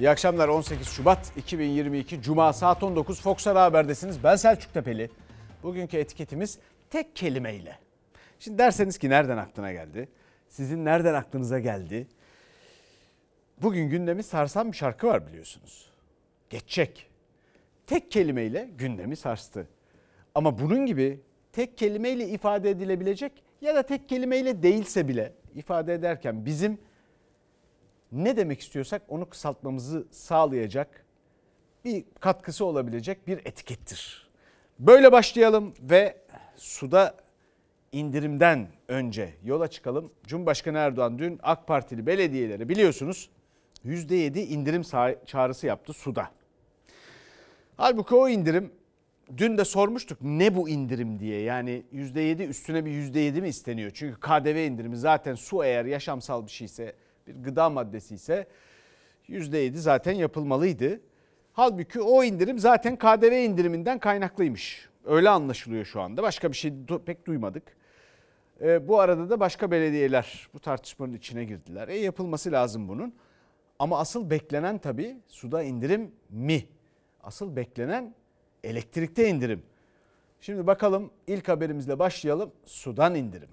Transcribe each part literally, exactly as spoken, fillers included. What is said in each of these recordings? İyi akşamlar. on sekiz Şubat iki bin yirmi iki Cuma saat on dokuz Fox Haber'desiniz. Ben Selçuk Tepeli. Bugünkü etiketimiz tek kelimeyle. Şimdi derseniz ki nereden aklına geldi? Sizin nereden aklınıza geldi? Bugün gündemi sarsan bir şarkı var biliyorsunuz. Geçecek. Tek kelimeyle gündemi sarstı. Ama bunun gibi tek kelimeyle ifade edilebilecek ya da tek kelimeyle değilse bile ifade ederken bizim ne demek istiyorsak onu kısaltmamızı sağlayacak bir katkısı olabilecek bir etikettir. Böyle başlayalım ve suda indirimden önce yola çıkalım. Cumhurbaşkanı Erdoğan dün AK Partili belediyelere biliyorsunuz yüzde yedi indirim çağrısı yaptı suda. Halbuki o indirim dün de sormuştuk ne bu indirim diye, yani yüzde yedi üstüne bir yüzde yedi mi isteniyor? Çünkü K D V indirimi zaten su eğer yaşamsal bir şeyse, bir gıda maddesi ise yüzde yedi zaten yapılmalıydı. Halbuki o indirim zaten K D V indiriminden kaynaklıymış. Öyle anlaşılıyor şu anda. Başka bir şey pek duymadık. E, bu arada da başka belediyeler bu tartışmanın içine girdiler. E, yapılması lazım bunun. Ama asıl beklenen tabii suda indirim mi? Asıl beklenen elektrikte indirim. Şimdi bakalım, ilk haberimizle başlayalım. Sudan indirim.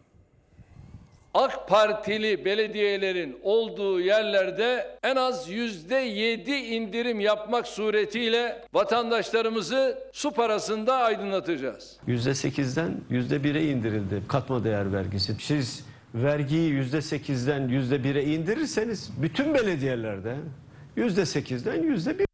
AK Partili belediyelerin olduğu yerlerde en az yüzde yedi indirim yapmak suretiyle vatandaşlarımızı su parasında aydınlatacağız. yüzde sekizden yüzde bire indirildi katma değer vergisi. Siz vergiyi yüzde sekizden yüzde bire indirirseniz bütün belediyelerde yüzde sekizden yüzde bire.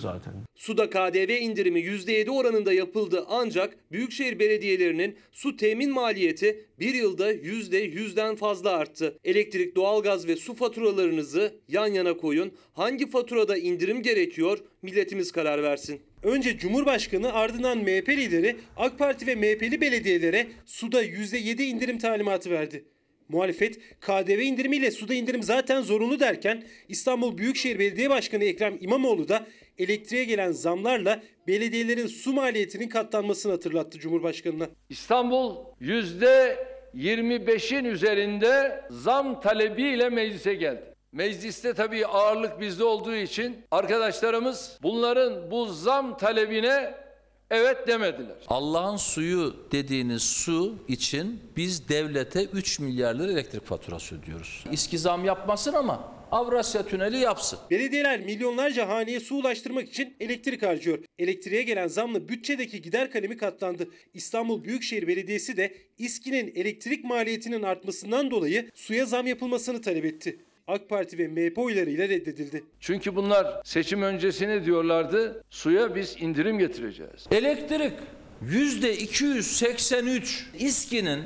Zaten. Suda K D V indirimi yüzde yedi oranında yapıldı, ancak büyükşehir belediyelerinin su temin maliyeti bir yılda yüzde yüzden fazla arttı. Elektrik, doğalgaz ve su faturalarınızı yan yana koyun. Hangi faturada indirim gerekiyor? Milletimiz karar versin. Önce Cumhurbaşkanı, ardından M H P lideri AK Parti ve M H P'li belediyelere suda yüzde yedi indirim talimatı verdi. Muhalefet K D V indirimiyle suda indirim zaten zorunlu derken İstanbul Büyükşehir Belediye Başkanı Ekrem İmamoğlu da elektriğe gelen zamlarla belediyelerin su maliyetinin katlanmasını hatırlattı Cumhurbaşkanı'na. İstanbul yüzde yirmi beşin üzerinde zam talebiyle meclise geldi. Mecliste tabii ağırlık bizde olduğu için arkadaşlarımız bunların bu zam talebine evet demediler. Allah'ın suyu dediğiniz su için biz devlete üç milyar lira elektrik faturası ödüyoruz. İSKİ zam yapmasın ama Avrasya Tüneli yapsın. Belediyeler milyonlarca haneye su ulaştırmak için elektrik harcıyor. Elektriğe gelen zamla bütçedeki gider kalemi katlandı. İstanbul Büyükşehir Belediyesi de İSKİ'nin elektrik maliyetinin artmasından dolayı suya zam yapılmasını talep etti. AK Parti ve M H P oylarıyla reddedildi. Çünkü bunlar seçim öncesine diyorlardı, suya biz indirim getireceğiz. Elektrik yüzde iki yüz seksen üç, İSKİ'nin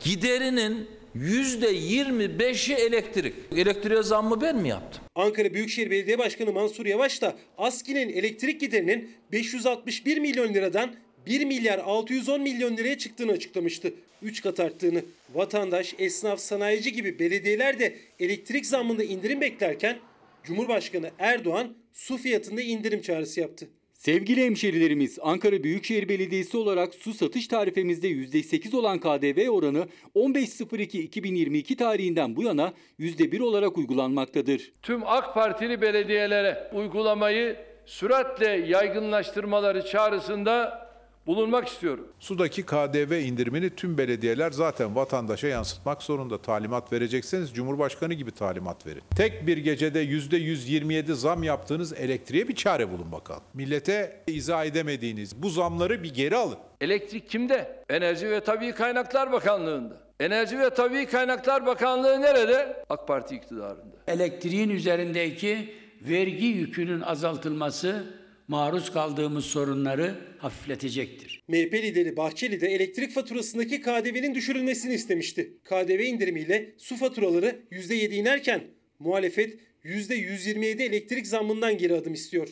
giderinin yüzde yirmi beşi elektrik. Elektriğe zam mı ben mi yaptım? Ankara Büyükşehir Belediye Başkanı Mansur Yavaş da ASKİ'nin elektrik giderinin beş yüz altmış bir milyon liradan bir milyar altı yüz on milyon liraya çıktığını açıklamıştı. üç kat arttığını. Vatandaş, esnaf, sanayici gibi belediyeler de elektrik zammında indirim beklerken Cumhurbaşkanı Erdoğan su fiyatında indirim çağrısı yaptı. Sevgili hemşerilerimiz, Ankara Büyükşehir Belediyesi olarak su satış tarifemizde yüzde sekiz olan K D V oranı on beş Ekim iki bin yirmi iki tarihinden bu yana yüzde bir olarak uygulanmaktadır. Tüm AK Partili belediyelere uygulamayı süratle yaygınlaştırmaları çağrısında bulunmak istiyorum. Sudaki K D V indirimini tüm belediyeler zaten vatandaşa yansıtmak zorunda. Talimat verecekseniz Cumhurbaşkanı gibi talimat verin. Tek bir gecede yüzde yüz yirmi yedi zam yaptığınız elektriğe bir çare bulun bakalım. Millete izah edemediğiniz bu zamları bir geri alın. Elektrik kimde? Enerji ve Tabii Kaynaklar Bakanlığı'nda. Enerji ve Tabii Kaynaklar Bakanlığı nerede? AK Parti iktidarında. Elektriğin üzerindeki vergi yükünün azaltılması maruz kaldığımız sorunları hafifletecektir. M H P lideri Bahçeli de elektrik faturasındaki K D V'nin düşürülmesini istemişti. K D V indirimiyle su faturaları yüzde yedi inerken muhalefet yüzde yüz yirmi yedi elektrik zammından geri adım istiyor.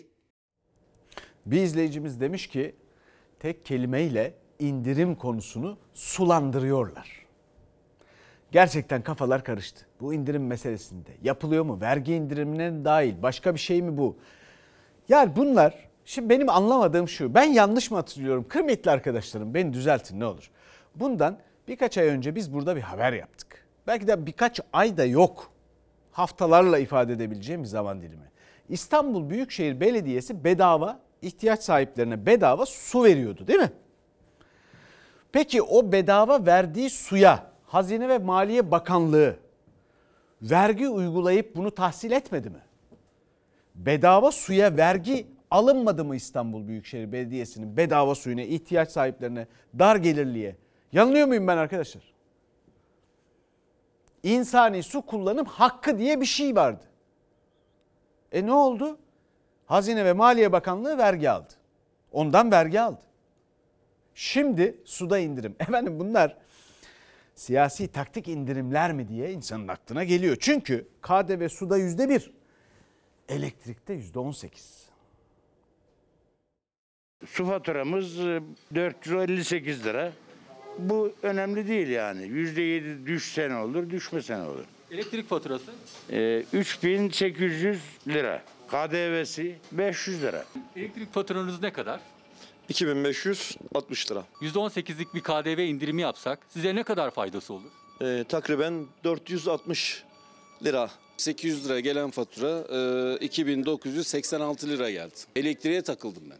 Bir izleyicimiz demiş ki tek kelimeyle indirim konusunu sulandırıyorlar. Gerçekten kafalar karıştı bu indirim meselesinde. Yapılıyor mu? Vergi indirimine dahil başka bir şey mi bu? Yani bunlar, şimdi benim anlamadığım şu, ben yanlış mı hatırlıyorum? Kıymetli arkadaşlarım beni düzeltin ne olur. Bundan birkaç ay önce biz burada bir haber yaptık. Belki de birkaç ay da yok, haftalarla ifade edebileceğim bir zaman dilimi. İstanbul Büyükşehir Belediyesi bedava, ihtiyaç sahiplerine bedava su veriyordu değil mi? Peki o bedava verdiği suya Hazine ve Maliye Bakanlığı vergi uygulayıp bunu tahsil etmedi mi? Bedava suya vergi alınmadı mı İstanbul Büyükşehir Belediyesi'nin bedava suyuna, ihtiyaç sahiplerine, dar gelirliye? Yanılıyor muyum ben arkadaşlar? İnsani su kullanım hakkı diye bir şey vardı. E ne oldu? Hazine ve Maliye Bakanlığı vergi aldı. Ondan vergi aldı. Şimdi suda indirim. Efendim bunlar siyasi taktik indirimler mi diye insanın aklına geliyor. Çünkü K D V suda yüzde bir, elektrikte yüzde on sekiz. Su faturamız dört yüz elli sekiz lira. Bu önemli değil yani. yüzde yedi düşse ne olur, düşmese ne olur. Elektrik faturası? Ee, üç bin sekiz yüz lira. K D V'si beş yüz lira. Elektrik faturanız ne kadar? iki bin beş yüz altmış lira. yüzde on sekizlik bir K D V indirimi yapsak size ne kadar faydası olur? Ee, takriben dört yüz altmış lira. sekiz yüz lira gelen fatura e, iki bin dokuz yüz seksen altı lira geldi. Elektriğe takıldım ben.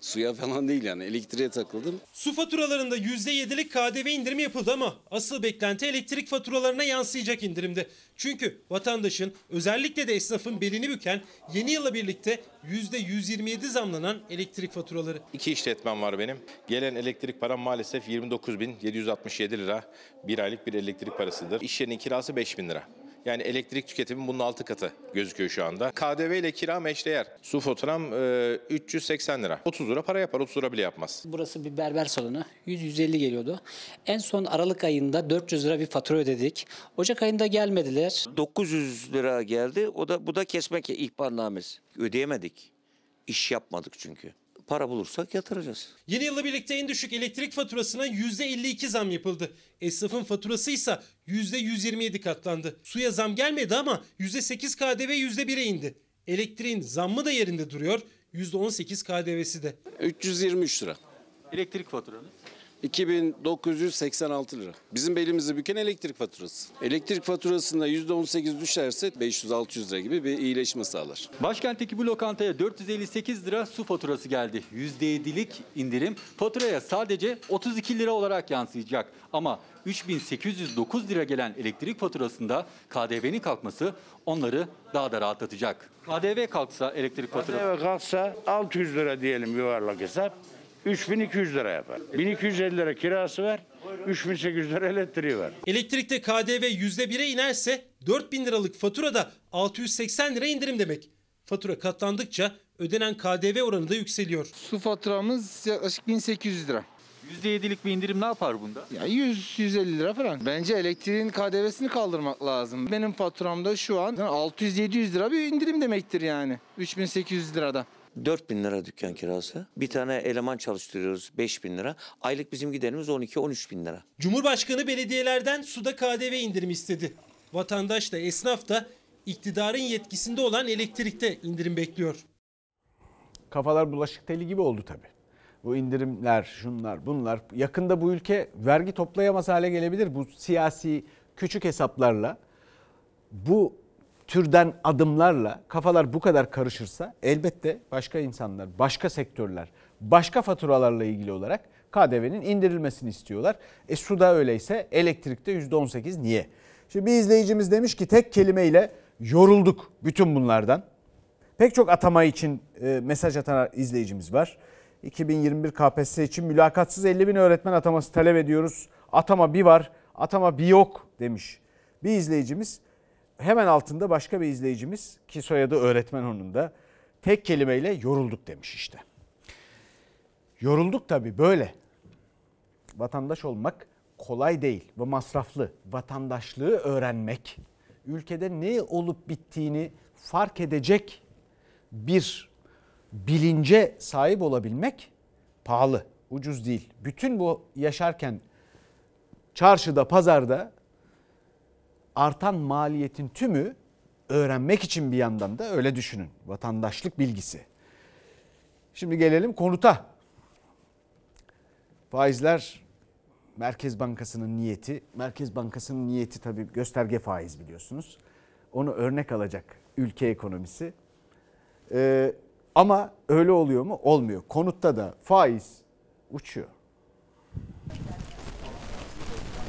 Suya falan değil yani, elektriğe takıldım. Su faturalarında yüzde yedilik K D V indirimi yapıldı ama asıl beklenti elektrik faturalarına yansıyacak indirimde. Çünkü vatandaşın, özellikle de esnafın belini büken yeni yılla birlikte yüzde yüz yirmi yedi zamlanan elektrik faturaları. İki işletmem var benim. Gelen elektrik param maalesef yirmi dokuz bin yedi yüz altmış yedi lira, bir aylık bir elektrik parasıdır. İş yerinin kirası beş bin lira. Yani elektrik tüketimi bunun altı katı gözüküyor şu anda. K D V ile kiram eşdeğer. Su faturam e, üç yüz seksen lira. otuz lira para yapar, otuz lira bile yapmaz. Burası bir berber salonu. yüz yüz elli geliyordu. En son Aralık ayında dört yüz lira bir fatura ödedik. Ocak ayında gelmediler. dokuz yüz lira geldi. O da bu da kesmek ihbarnamesi. Ödeyemedik. İş yapmadık çünkü. Para bulursak yatıracağız. Yeni yılla birlikte en düşük elektrik faturasına yüzde elli iki zam yapıldı. Esnafın faturası ise yüzde yüz yirmi yedi katlandı. Suya zam gelmedi ama yüzde sekiz K D V yüzde bire indi. Elektriğin zammı da yerinde duruyor. yüzde on sekiz K D V'si de. üç yüz yirmi üç lira. Elektrik faturanız? iki bin dokuz yüz seksen altı lira. Bizim belimizi büken elektrik faturası. Elektrik faturasında yüzde on sekiz düşerse beş yüz altı yüz lira gibi bir iyileşme sağlar. Başkentteki bu lokantaya dört yüz elli sekiz lira su faturası geldi. yüzde yedilik indirim faturaya sadece otuz iki lira olarak yansıyacak. Ama üç bin sekiz yüz dokuz lira gelen elektrik faturasında K D V'nin kalkması onları daha da rahatlatacak. K D V kalksa elektrik faturası? K D V kalksa altı yüz lira diyelim yuvarlak hesap. üç bin iki yüz lira yapar. bin iki yüz elli lira kirası var, üç bin sekiz yüz lira elektriği var. Elektrikte K D V yüzde bire inerse dört bin liralık faturada altı yüz seksen lira indirim demek. Fatura katlandıkça ödenen K D V oranı da yükseliyor. Su faturamız yaklaşık bin sekiz yüz lira. yüzde yedilik bir indirim ne yapar bunda? Ya yüz yüz elli lira falan. Bence elektriğin K D V'sini kaldırmak lazım. Benim faturamda şu an altı yüz yedi yüz lira bir indirim demektir yani. üç bin sekiz yüz lirada. dört bin lira dükkan kirası. Bir tane eleman çalıştırıyoruz beş bin lira. Aylık bizim giderimiz on iki on üç bin lira. Cumhurbaşkanı belediyelerden suda K D V indirimi istedi. Vatandaş da esnaf da iktidarın yetkisinde olan elektrikte indirim bekliyor. Kafalar bulaşık teli gibi oldu tabii. Bu indirimler, şunlar, bunlar. Yakında bu ülke vergi toplayamaz hale gelebilir. Bu siyasi küçük hesaplarla, bu türden adımlarla kafalar bu kadar karışırsa elbette başka insanlar, başka sektörler, başka faturalarla ilgili olarak K D V'nin indirilmesini istiyorlar. E suda öyleyse elektrikte yüzde on sekiz niye? Şimdi bir izleyicimiz demiş ki tek kelimeyle yorulduk bütün bunlardan. Pek çok atama için mesaj atan izleyicimiz var. iki bin yirmi bir K P S S için mülakatsız elli bin öğretmen ataması talep ediyoruz. Atama bir var, atama bir yok demiş bir izleyicimiz. Hemen altında başka bir izleyicimiz ki soyadı öğretmen onun da tek kelimeyle yorulduk demiş işte. Yorulduk tabii böyle. Vatandaş olmak kolay değil ve masraflı. Vatandaşlığı öğrenmek, ülkede ne olup bittiğini fark edecek bir bilince sahip olabilmek pahalı, ucuz değil. Bütün bu yaşarken çarşıda, pazarda artan maliyetin tümü öğrenmek için bir yandan da öyle düşünün. Vatandaşlık bilgisi. Şimdi gelelim konuta. Faizler Merkez Bankası'nın niyeti. Merkez Bankası'nın niyeti tabii gösterge faiz biliyorsunuz. Onu örnek alacak ülke ekonomisi. Ee, ama öyle oluyor mu? Olmuyor. Konutta da faiz uçuyor.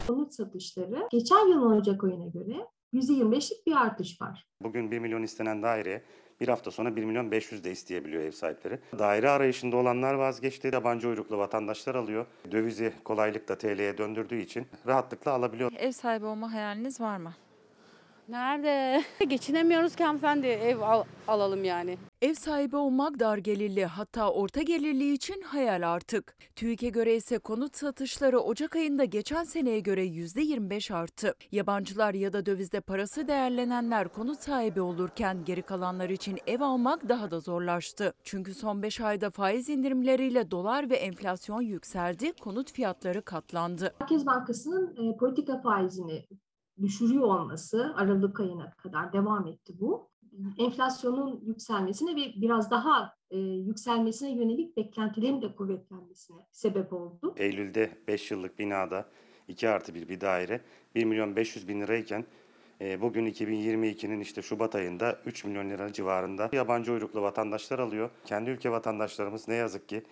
Konut satışları geçen yıl olacak oyuna göre yüzde yirmi beşlik bir artış var. Bugün bir milyon istenen daire bir hafta sonra bir milyon beş yüz de isteyebiliyor ev sahipleri. Daire arayışında olanlar vazgeçti. Yabancı uyruklu vatandaşlar alıyor. Dövizi kolaylıkla T L'ye döndürdüğü için rahatlıkla alabiliyor. Ev sahibi olma hayaliniz var mı? Nerede? Geçinemiyoruz ki hanımefendi, ev al, alalım yani. Ev sahibi olmak dar gelirli, hatta orta gelirli için hayal artık. TÜİK'e göre ise konut satışları Ocak ayında geçen seneye göre yüzde yirmi beş arttı. Yabancılar ya da dövizde parası değerlenenler konut sahibi olurken geri kalanlar için ev almak daha da zorlaştı. Çünkü son beş ayda faiz indirimleriyle dolar ve enflasyon yükseldi, konut fiyatları katlandı. Merkez Bankası'nın e, politika faizini düşürüyor olması Aralık ayına kadar devam etti bu. Enflasyonun yükselmesine ve biraz daha e, yükselmesine yönelik beklentilerin de kuvvetlenmesine sebep oldu. Eylül'de beş yıllık binada iki artı bir bir daire bir milyon beş yüz bin lirayken e, bugün iki bin yirmi ikinin işte Şubat ayında üç milyon lira civarında yabancı uyruklu vatandaşlar alıyor. Kendi ülke vatandaşlarımız ne yazık ki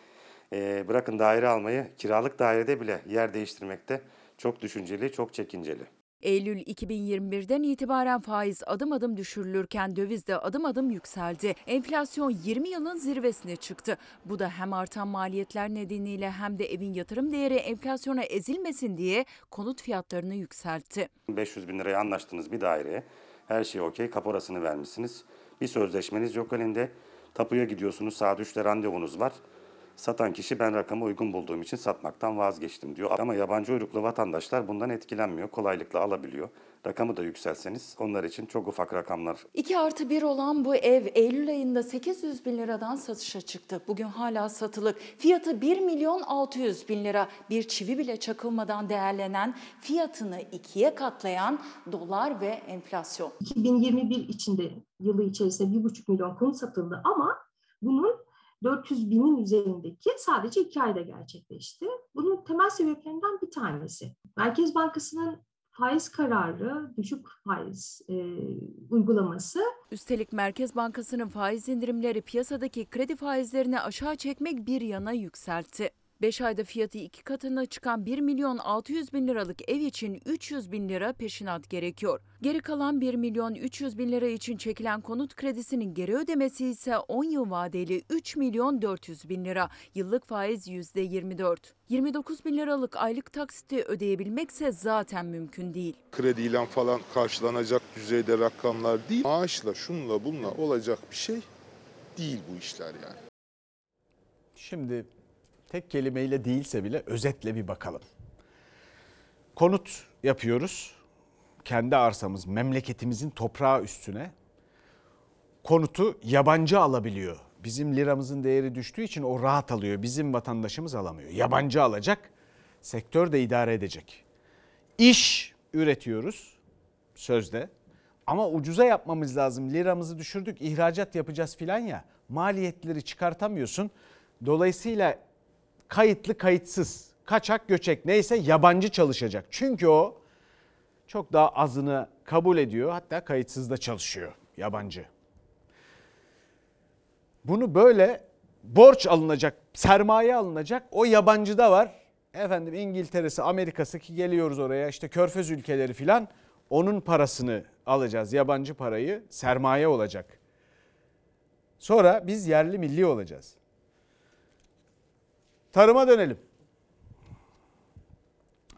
e, bırakın daire almayı, kiralık dairede bile yer değiştirmekte çok düşünceli, çok çekinceli. Eylül iki bin yirmi birden itibaren faiz adım adım düşürülürken döviz de adım adım yükseldi. Enflasyon yirmi yılın zirvesine çıktı. Bu da hem artan maliyetler nedeniyle hem de evin yatırım değeri enflasyona ezilmesin diye konut fiyatlarını yükseltti. beş yüz bin liraya anlaştığınız bir daireye her şey okey, kaporasını vermişsiniz. Bir sözleşmeniz yok önünde. Tapuya gidiyorsunuz, saat üçte randevunuz var. Satan kişi ben rakamı uygun bulduğum için satmaktan vazgeçtim diyor. Ama yabancı uyruklu vatandaşlar bundan etkilenmiyor, kolaylıkla alabiliyor. Rakamı da yükselseniz onlar için çok ufak rakamlar. iki artı bir olan bu ev Eylül ayında sekiz yüz bin liradan satışa çıktı. Bugün hala satılık. Fiyatı bir milyon altı yüz bin lira. Bir çivi bile çakılmadan değerlenen, fiyatını ikiye katlayan dolar ve enflasyon. iki bin yirmi bir içinde yılı içerisinde bir buçuk milyon konut satıldı ama bunun dört yüz binin üzerindeki sadece iki ayda gerçekleşti. Bunun temel sebeplerinden bir tanesi. Merkez Bankası'nın faiz kararı, düşük faiz e, uygulaması. Üstelik Merkez Bankası'nın faiz indirimleri piyasadaki kredi faizlerini aşağı çekmek bir yana yükseltti. beş ayda fiyatı iki katına çıkan bir milyon altı yüz bin liralık ev için üç yüz bin lira peşinat gerekiyor. Geri kalan bir milyon üç yüz bin lira için çekilen konut kredisinin geri ödemesi ise on yıl vadeli üç milyon dört yüz bin lira. Yıllık faiz yüzde yirmi dört. yirmi dokuz bin liralık aylık taksiti ödeyebilmekse zaten mümkün değil. Krediyle falan karşılanacak düzeyde rakamlar değil. Maaşla şunla bunla olacak bir şey değil bu işler yani. Şimdi tek kelimeyle değilse bile özetle bir bakalım. Konut yapıyoruz. Kendi arsamız, memleketimizin toprağı üstüne. Konutu yabancı alabiliyor. Bizim liramızın değeri düştüğü için o rahat alıyor. Bizim vatandaşımız alamıyor. Yabancı alacak, sektör de idare edecek. İş üretiyoruz sözde. Ama ucuza yapmamız lazım. Liramızı düşürdük, ihracat yapacağız filan ya. Maliyetleri çıkartamıyorsun. Dolayısıyla kayıtlı kayıtsız, kaçak göçek neyse yabancı çalışacak. Çünkü o çok daha azını kabul ediyor, hatta kayıtsız da çalışıyor yabancı. Bunu böyle borç alınacak, sermaye alınacak, o yabancı da var. Efendim İngiltere'si, Amerika'sı ki geliyoruz oraya, işte Körfez ülkeleri filan, onun parasını alacağız, yabancı parayı, sermaye olacak. Sonra biz yerli milli olacağız. Tarıma dönelim.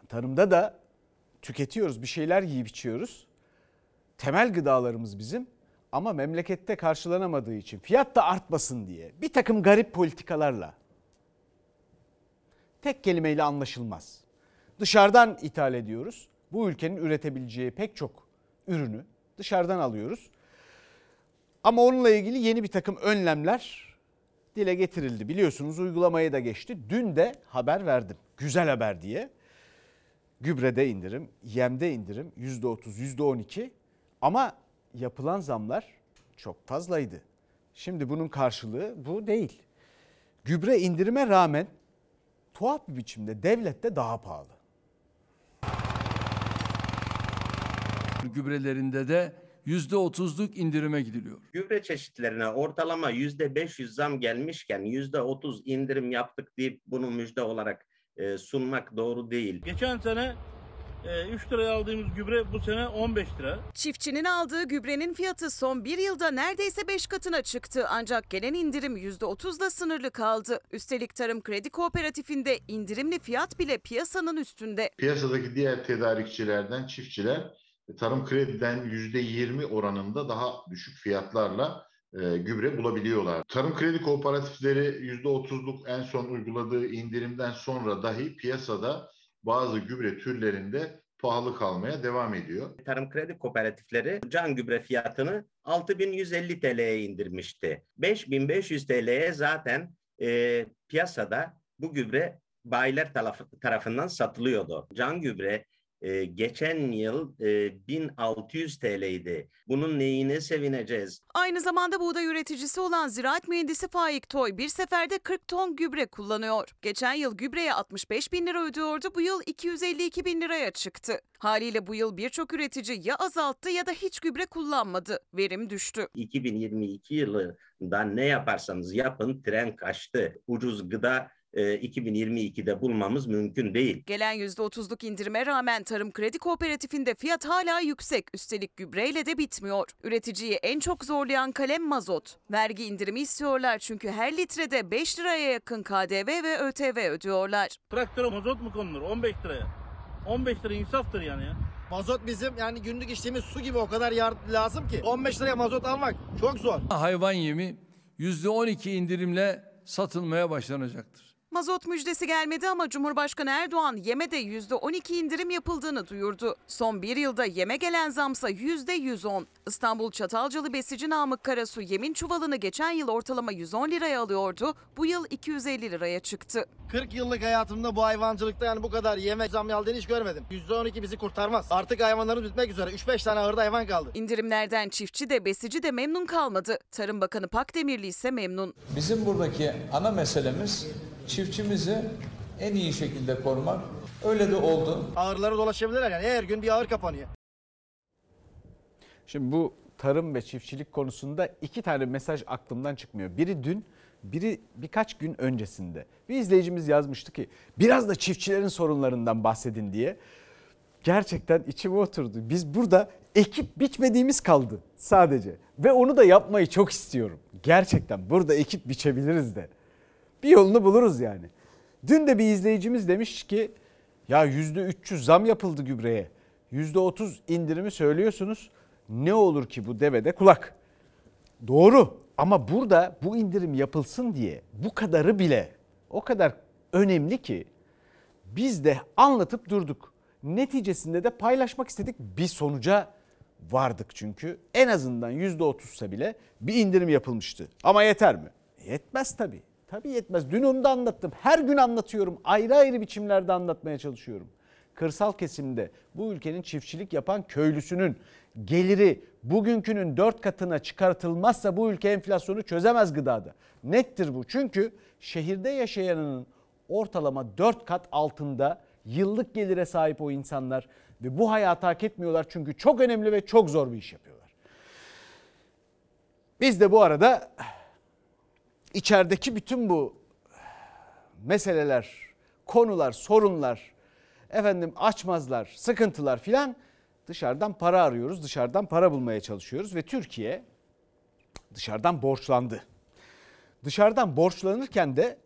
Tarımda da tüketiyoruz, bir şeyler yiyip içiyoruz. Temel gıdalarımız bizim ama memlekette karşılanamadığı için fiyat da artmasın diye bir takım garip politikalarla, tek kelimeyle anlaşılmaz, dışarıdan ithal ediyoruz. Bu ülkenin üretebileceği pek çok ürünü dışarıdan alıyoruz. Ama onunla ilgili yeni bir takım önlemler dile getirildi. Biliyorsunuz uygulamaya da geçti. Dün de haber verdim. Güzel haber diye. Gübrede indirim, yemde indirim yüzde otuz, yüzde on iki ama yapılan zamlar çok fazlaydı. Şimdi bunun karşılığı bu değil. Gübre indirime rağmen tuhaf bir biçimde devlette daha pahalı. Gübrelerinde de yüzde otuzluk indirime gidiliyor. Gübre çeşitlerine ortalama yüzde beş yüz zam gelmişken yüzde otuz indirim yaptık deyip bunu müjde olarak e, sunmak doğru değil. Geçen sene üç liraya aldığımız gübre bu sene on beş lira. Çiftçinin aldığı gübrenin fiyatı son bir yılda neredeyse beş katına çıktı. Ancak gelen indirim yüzde otuzla sınırlı kaldı. Üstelik Tarım Kredi Kooperatifinde indirimli fiyat bile piyasanın üstünde. Piyasadaki diğer tedarikçilerden çiftçiler Tarım Kredi'den yüzde yirmi oranında daha düşük fiyatlarla e, gübre bulabiliyorlar. Tarım Kredi Kooperatifleri yüzde otuzluk en son uyguladığı indirimden sonra dahi piyasada bazı gübre türlerinde pahalı kalmaya devam ediyor. Tarım Kredi Kooperatifleri can gübre fiyatını altı bin yüz elli TL'ye indirmişti. beş bin beş yüz TL'ye zaten e, piyasada bu gübre bayiler taraf- tarafından satılıyordu. Can gübre e, geçen yıl e, bin altı yüz TL'ydi. Bunun neyine sevineceğiz? Aynı zamanda buğday üreticisi olan ziraat mühendisi Faik Toy bir seferde kırk ton gübre kullanıyor. Geçen yıl gübreye altmış beş bin lira ödüyordu, bu yıl iki yüz elli iki bin liraya çıktı. Haliyle bu yıl birçok üretici ya azalttı ya da hiç gübre kullanmadı. Verim düştü. iki bin yirmi iki yılında ne yaparsanız yapın tren kaçtı. Ucuz gıda iki bin yirmi ikide bulmamız mümkün değil. Gelen yüzde otuzluk indirime rağmen Tarım Kredi Kooperatifinde fiyat hala yüksek. Üstelik gübreyle de bitmiyor. Üreticiyi en çok zorlayan kalem mazot. Vergi indirimi istiyorlar çünkü her litrede beş liraya yakın K D V ve ÖTV ödüyorlar. Traktöre mazot mu konulur? on beş liraya. on beş lira insaftır yani ya. Mazot bizim yani günlük içtiğimiz su gibi, o kadar yardım lazım ki. on beş liraya mazot almak çok zor. Hayvan yemi yüzde on iki indirimle satılmaya başlanacaktır. Mazot müjdesi gelmedi ama Cumhurbaşkanı Erdoğan yeme de yüzde on iki indirim yapıldığını duyurdu. Son bir yılda yeme gelen zamsa yüzde yüz on. İstanbul Çatalcalı besici Namık Karasu yemin çuvalını geçen yıl ortalama yüz on liraya alıyordu. Bu yıl iki yüz elli liraya çıktı. kırk yıllık hayatımda bu hayvancılıkta yani bu kadar yeme zam aldığını hiç görmedim. yüzde on iki bizi kurtarmaz. Artık hayvanlarımız bitmek üzere. üç beş tane ahırda hayvan kaldı. İndirimlerden çiftçi de besici de memnun kalmadı. Tarım Bakanı Pakdemirli ise memnun. Bizim buradaki ana meselemiz çiftçimizi en iyi şekilde korumak, öyle de oldu. Ağırları dolaşabilirler yani, her gün bir ağır kapanıyor. Şimdi bu tarım ve çiftçilik konusunda iki tane mesaj aklımdan çıkmıyor. Biri dün, biri birkaç gün öncesinde. Bir izleyicimiz yazmıştı ki biraz da çiftçilerin sorunlarından bahsedin diye. Gerçekten içime oturdu. Biz burada ekip biçmediğimiz kaldı sadece. Ve onu da yapmayı çok istiyorum. Gerçekten burada ekip biçebiliriz de. Bir yolunu buluruz yani. Dün de bir izleyicimiz demiş ki ya yüzde üç yüz zam yapıldı gübreye. yüzde otuz indirimi söylüyorsunuz. Ne olur ki bu devede kulak. Doğru ama burada bu indirim yapılsın diye bu kadarı bile o kadar önemli ki biz de anlatıp durduk. Neticesinde de paylaşmak istedik, bir sonuca vardık çünkü. En azından yüzde otuzsa bile bir indirim yapılmıştı. Ama yeter mi? Yetmez tabii. Tabii yetmez. Dün onu da anlattım. Her gün anlatıyorum. Ayrı ayrı biçimlerde anlatmaya çalışıyorum. Kırsal kesimde bu ülkenin çiftçilik yapan köylüsünün geliri bugünkünün dört katına çıkartılmazsa bu ülke enflasyonu çözemez gıdada. Nettir bu. Çünkü şehirde yaşayanının ortalama dört kat altında yıllık gelire sahip o insanlar ve bu hayatı hak etmiyorlar çünkü çok önemli ve çok zor bir iş yapıyorlar. Biz de bu arada İçerideki bütün bu meseleler, konular, sorunlar, efendim açmazlar, sıkıntılar filan dışarıdan para arıyoruz, dışarıdan para bulmaya çalışıyoruz ve Türkiye dışarıdan borçlandı. Dışarıdan borçlanırken de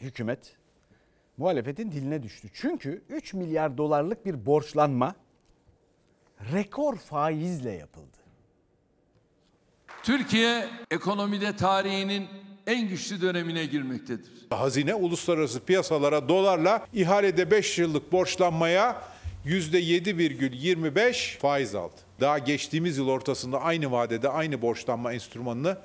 hükümet muhalefetin diline düştü. Çünkü üç milyar dolarlık bir borçlanma rekor faizle yapıldı. Türkiye ekonomide tarihinin en güçlü dönemine girmektedir. Hazine uluslararası piyasalara dolarla ihalede beş yıllık borçlanmaya yüzde yedi virgül yirmi beş faiz aldı. Daha geçtiğimiz yıl ortasında aynı vadede aynı borçlanma enstrümanını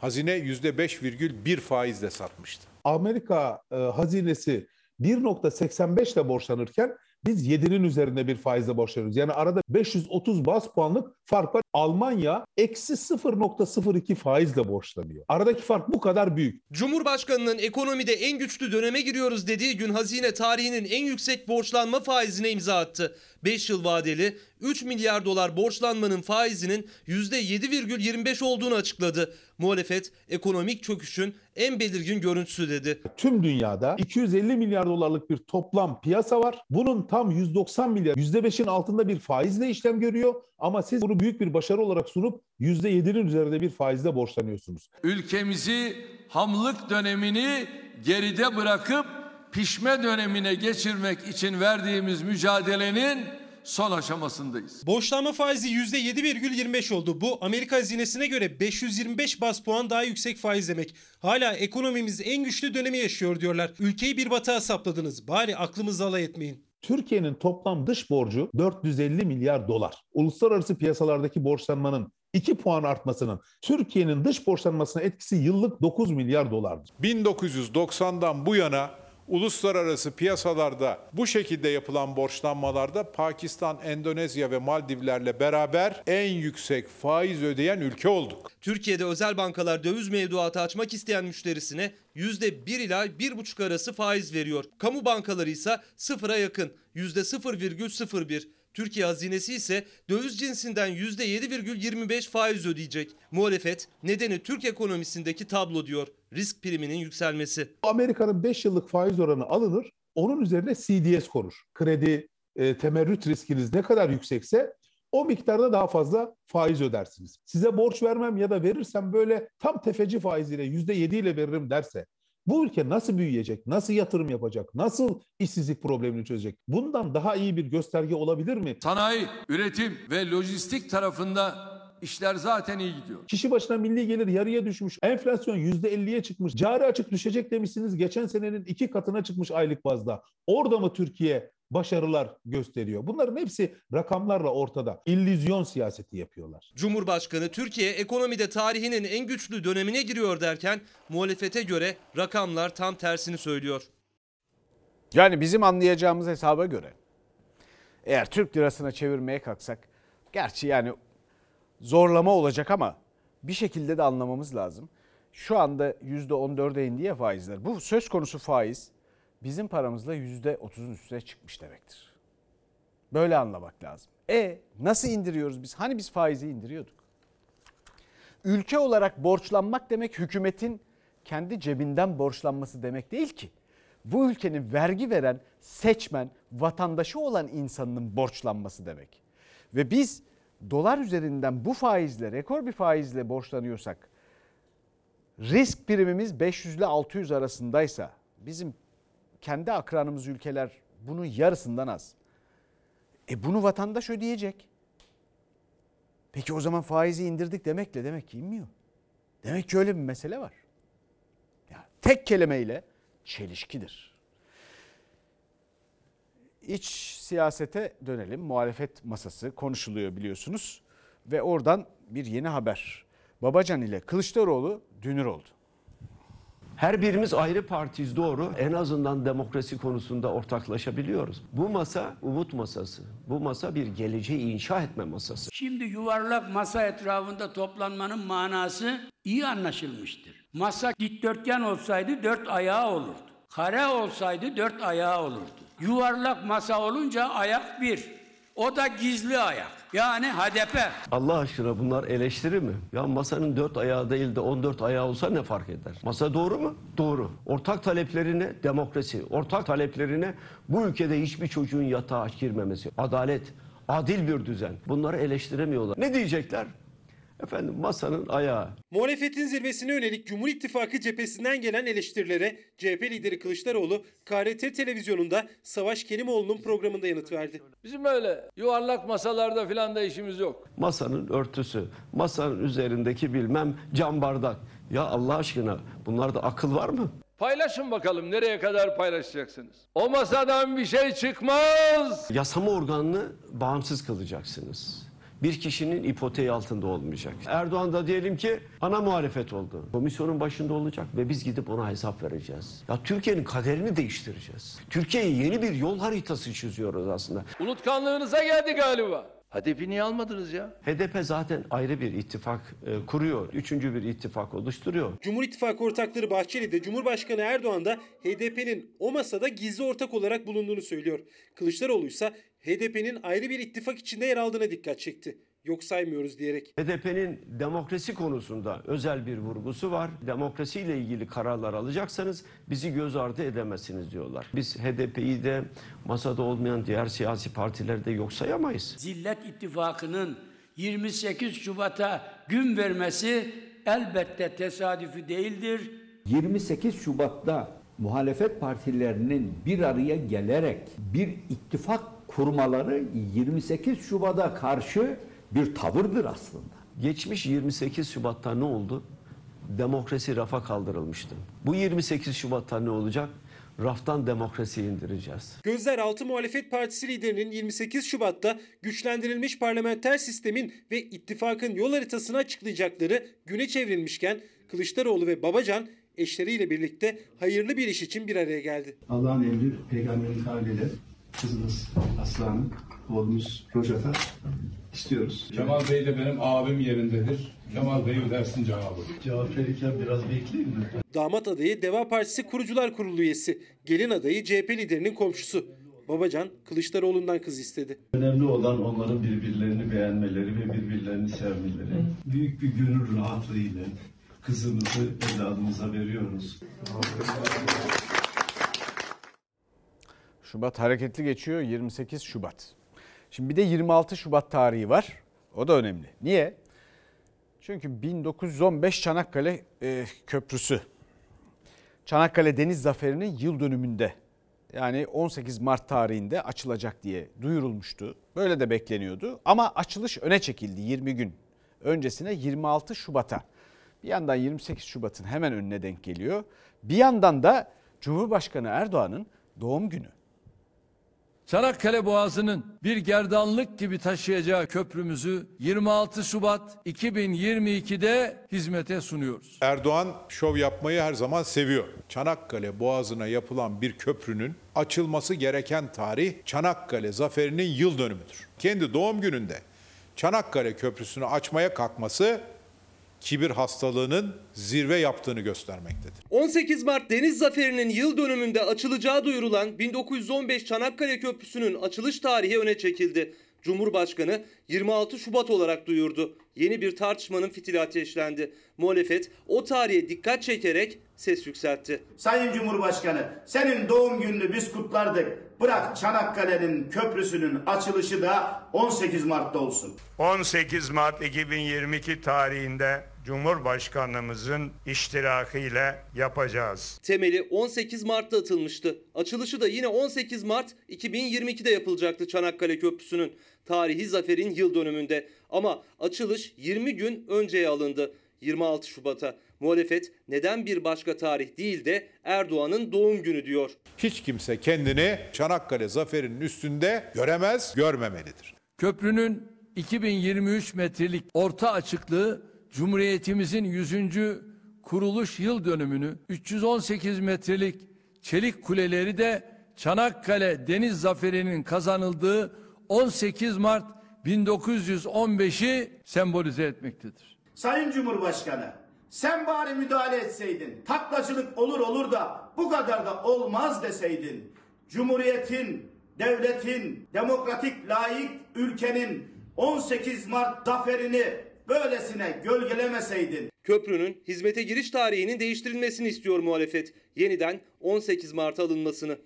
hazine yüzde beş virgül bir faizle satmıştı. Amerika e, hazinesi bir virgül seksen beş ile borçlanırken biz yedinin üzerinde bir faizle borçlanıyoruz. Yani arada beş yüz otuz baz puanlık fark var. Almanya eksi sıfır nokta sıfır iki faizle borçlanıyor. Aradaki fark bu kadar büyük. Cumhurbaşkanının ekonomide en güçlü döneme giriyoruz dediği gün hazine tarihinin en yüksek borçlanma faizine imza attı. beş yıl vadeli üç milyar dolar borçlanmanın faizinin yüzde yedi virgül yirmi beş olduğunu açıkladı. Muhalefet ekonomik çöküşün en belirgin görüntüsü dedi. Tüm dünyada iki yüz elli milyar dolarlık bir toplam piyasa var. Bunun tam yüz doksan milyar, yüzde beşin altında bir faizle işlem görüyor. Ama siz bunu büyük bir başarı olarak sunup yüzde yedinin üzerinde bir faizle borçlanıyorsunuz. Ülkemizi hamlık dönemini geride bırakıp pişme dönemine geçirmek için verdiğimiz mücadelenin son aşamasındayız. Borçlanma faizi yüzde yedi virgül yirmi beş oldu. Bu Amerika hazinesine göre beş yüz yirmi beş baz puan daha yüksek faiz demek. Hala ekonomimiz en güçlü dönemi yaşıyor diyorlar. Ülkeyi bir batağa sapladınız. Bari aklımızı alay etmeyin. Türkiye'nin toplam dış borcu dört yüz elli milyar dolar. Uluslararası piyasalardaki borçlanmanın iki puan artmasının Türkiye'nin dış borçlanmasına etkisi yıllık dokuz milyar dolardır. bin dokuz yüz doksandan bu yana uluslararası piyasalarda bu şekilde yapılan borçlanmalarda Pakistan, Endonezya ve Maldivlerle beraber en yüksek faiz ödeyen ülke olduk. Türkiye'de özel bankalar döviz mevduatı açmak isteyen müşterisine yüzde bir ila bir virgül beş arası faiz veriyor. Kamu bankaları ise sıfıra yakın yüzde sıfır virgül sıfır bir. Türkiye hazinesi ise döviz cinsinden yüzde yedi virgül yirmi beş faiz ödeyecek. Muhalefet nedeni Türk ekonomisindeki tablo diyor. Risk priminin yükselmesi. Amerika'nın beş yıllık faiz oranı alınır, onun üzerine C D S konur. Kredi, e, temerrüt riskiniz ne kadar yüksekse o miktarda daha fazla faiz ödersiniz. Size borç vermem ya da verirsem böyle tam tefeci faiziyle yüzde yedi ile veririm derse bu ülke nasıl büyüyecek, nasıl yatırım yapacak, nasıl işsizlik problemini çözecek? Bundan daha iyi bir gösterge olabilir mi? Sanayi, üretim ve lojistik tarafında İşler zaten iyi gidiyor. Kişi başına milli gelir yarıya düşmüş. Enflasyon yüzde elliye çıkmış. Cari açık düşecek demişsiniz. Geçen senenin iki katına çıkmış aylık bazda. Orada mı Türkiye başarılar gösteriyor? Bunların hepsi rakamlarla ortada. İllüzyon siyaseti yapıyorlar. Cumhurbaşkanı Türkiye ekonomide tarihinin en güçlü dönemine giriyor derken muhalefete göre rakamlar tam tersini söylüyor. Yani bizim anlayacağımız hesaba göre eğer Türk lirasına çevirmeye kalksak, gerçi yani zorlama olacak ama bir şekilde de anlamamız lazım. Şu anda yüzde on dörde indi ya faizler. Bu söz konusu faiz bizim paramızla yüzde otuzun üstüne çıkmış demektir. Böyle anlamak lazım. E nasıl indiriyoruz biz? Hani biz faizi indiriyorduk? Ülke olarak borçlanmak demek hükümetin kendi cebinden borçlanması demek değil ki. Bu ülkenin vergi veren, seçmen, vatandaşı olan insanın borçlanması demek. Ve biz dolar üzerinden bu faizle, rekor bir faizle borçlanıyorsak, risk primimiz beş yüz ile altı yüz arasındaysa, bizim kendi akranımız ülkeler bunun yarısından az. E bunu vatandaş ödeyecek. Peki o zaman faizi indirdik demekle demek ki inmiyor. Demek ki öyle bir mesele var. Ya, tek kelimeyle çelişkidir. İç siyasete dönelim. Muhalefet masası konuşuluyor biliyorsunuz. Ve oradan bir yeni haber. Babacan ile Kılıçdaroğlu dünür oldu. Her birimiz ayrı partiyiz doğru. En azından demokrasi konusunda ortaklaşabiliyoruz. Bu masa umut masası. Bu masa bir geleceği inşa etme masası. Şimdi yuvarlak masa etrafında toplanmanın manası iyi anlaşılmıştır. Masa dikdörtgen olsaydı dört ayağı olurdu. Kare olsaydı dört ayağı olurdu. Yuvarlak masa olunca ayak bir. O da gizli ayak. Yani H D P. Allah aşkına bunlar eleştiri mi? Ya masanın dört ayağı değil de on dört ayağı olsa ne fark eder? Masa doğru mu? Doğru. Ortak taleplerine demokrasi. Ortak taleplerine bu ülkede hiçbir çocuğun yatağa aç girmemesi. Adalet, adil bir düzen. Bunları eleştiremiyorlar. Ne diyecekler? Efendim masanın ayağı. Muhalefetin zirvesine yönelik Cumhur İttifakı cephesinden gelen eleştirilere C H P lideri Kılıçdaroğlu K R T televizyonunda Savaş Kerimoğlu'nun programında yanıt verdi. Bizim öyle yuvarlak masalarda filan da işimiz yok. Masanın örtüsü, masanın üzerindeki bilmem cam bardak. Ya Allah aşkına bunlarda akıl var mı? Paylaşın bakalım nereye kadar paylaşacaksınız? O masadan bir şey çıkmaz. Yasama organını bağımsız kılacaksınız. Bir kişinin ipoteği altında olmayacak. Erdoğan da diyelim ki ana muhalefet oldu. Komisyonun başında olacak ve biz gidip ona hesap vereceğiz. Ya Türkiye'nin kaderini değiştireceğiz. Türkiye'ye yeni bir yol haritası çiziyoruz aslında. Unutkanlığınıza geldi galiba. H D P'yi niye almadınız ya? H D P zaten ayrı bir ittifak e, kuruyor. Üçüncü bir ittifak oluşturuyor. Cumhur İttifakı ortakları Bahçeli de Cumhurbaşkanı Erdoğan da H D P'nin o masada gizli ortak olarak bulunduğunu söylüyor. Kılıçdaroğlu ise H D P'nin ayrı bir ittifak içinde yer aldığına dikkat çekti. Yok saymıyoruz diyerek. H D P'nin demokrasi konusunda özel bir vurgusu var. Demokrasiyle ilgili kararlar alacaksanız bizi göz ardı edemezsiniz diyorlar. Biz H D P'yi de masada olmayan diğer siyasi partilerde yok sayamayız. Zillet ittifakının yirmi sekiz Şubat'a gün vermesi elbette tesadüfi değildir. yirmi sekiz Şubat'ta muhalefet partilerinin bir araya gelerek bir ittifak kurmaları yirmi sekiz Şubat'a karşı bir tavırdır aslında. Geçmiş yirmi sekiz Şubat'ta ne oldu? Demokrasi rafa kaldırılmıştı. Bu yirmi sekiz Şubat'ta ne olacak? Raftan demokrasiyi indireceğiz. Gözler altı muhalefet partisi liderinin yirmi sekiz Şubat'ta güçlendirilmiş parlamenter sistemin ve ittifakın yol haritasını açıklayacakları güne çevrilmişken Kılıçdaroğlu ve Babacan eşleriyle birlikte hayırlı bir iş için bir araya geldi. Allah'ın emri, peygamberin kavliyle kızımız Aslan'ın, oğlumuz Rojat'a istiyoruz. Kemal Bey de benim abim yerindedir. Kemal Bey ödersin cevabı. Cevap verirken biraz bekleyin mi? Damat adayı Deva Partisi Kurucular Kurulu üyesi. Gelin adayı C H P liderinin komşusu. Babacan Kılıçdaroğlu'ndan kız istedi. Önemli olan onların birbirlerini beğenmeleri ve birbirlerini sevmeleri. Hı. Büyük bir gönül rahatlığıyla kızımızı evladımıza veriyoruz. Şubat hareketli geçiyor, yirmi sekiz Şubat. Şimdi bir de yirmi altı Şubat tarihi var. O da önemli. Niye? Çünkü bin dokuz yüz on beş Çanakkale e, Köprüsü. Çanakkale Deniz Zaferi'nin yıl dönümünde, yani on sekiz Mart tarihinde açılacak diye duyurulmuştu. Böyle de bekleniyordu ama açılış öne çekildi yirmi gün. Öncesine yirmi altı Şubat'a. Bir yandan yirmi sekiz Şubat'ın hemen önüne denk geliyor. Bir yandan da Cumhurbaşkanı Erdoğan'ın doğum günü. Çanakkale Boğazı'nın bir gerdanlık gibi taşıyacağı köprümüzü yirmi altı Şubat iki bin yirmi iki'de hizmete sunuyoruz. Erdoğan şov yapmayı her zaman seviyor. Çanakkale Boğazı'na yapılan bir köprünün açılması gereken tarih Çanakkale Zaferi'nin yıl dönümüdür. Kendi doğum gününde Çanakkale Köprüsü'nü açmaya kalkması kibir hastalığının zirve yaptığını göstermektedir. on sekiz Mart Deniz Zaferi'nin yıl dönümünde açılacağı duyurulan bin dokuz yüz on beş Çanakkale Köprüsü'nün açılış tarihi öne çekildi. Cumhurbaşkanı yirmi altı Şubat olarak duyurdu. Yeni bir tartışmanın fitili ateşlendi. Muhalefet o tarihe dikkat çekerek ses yükseltti. Sayın Cumhurbaşkanı, senin doğum gününü biz kutlardık. Bırak Çanakkale'nin köprüsünün açılışı da on sekiz Mart'ta olsun. on sekiz Mart iki bin yirmi iki tarihinde Cumhurbaşkanımızın iştirakıyla yapacağız. Temeli on sekiz Mart'ta atılmıştı. Açılışı da yine on sekiz Mart iki bin yirmi iki'de yapılacaktı Çanakkale Köprüsü'nün. Tarihi zaferin yıl dönümünde. Ama açılış yirmi gün önceye alındı, yirmi altı Şubat'a. Muhalefet neden bir başka tarih değil de Erdoğan'ın doğum günü diyor. Hiç kimse kendini Çanakkale Zaferi'nin üstünde göremez, görmemelidir. Köprünün iki bin yirmi üç metrelik orta açıklığı Cumhuriyetimizin yüzüncü kuruluş yıl dönümünü, üç yüz on sekiz metrelik çelik kuleleri de Çanakkale Deniz Zaferi'nin kazanıldığı on sekiz Mart bin dokuz yüz on beş'i sembolize etmektedir. Sayın Cumhurbaşkanı, sen bari müdahale etseydin, taklacılık olur olur da bu kadar da olmaz deseydin. Cumhuriyetin, devletin, demokratik layık ülkenin on sekiz Mart zaferini böylesine gölgelemeseydin. Köprünün hizmete giriş tarihinin değiştirilmesini istiyor muhalefet. Yeniden on sekiz Mart'a alınmasını.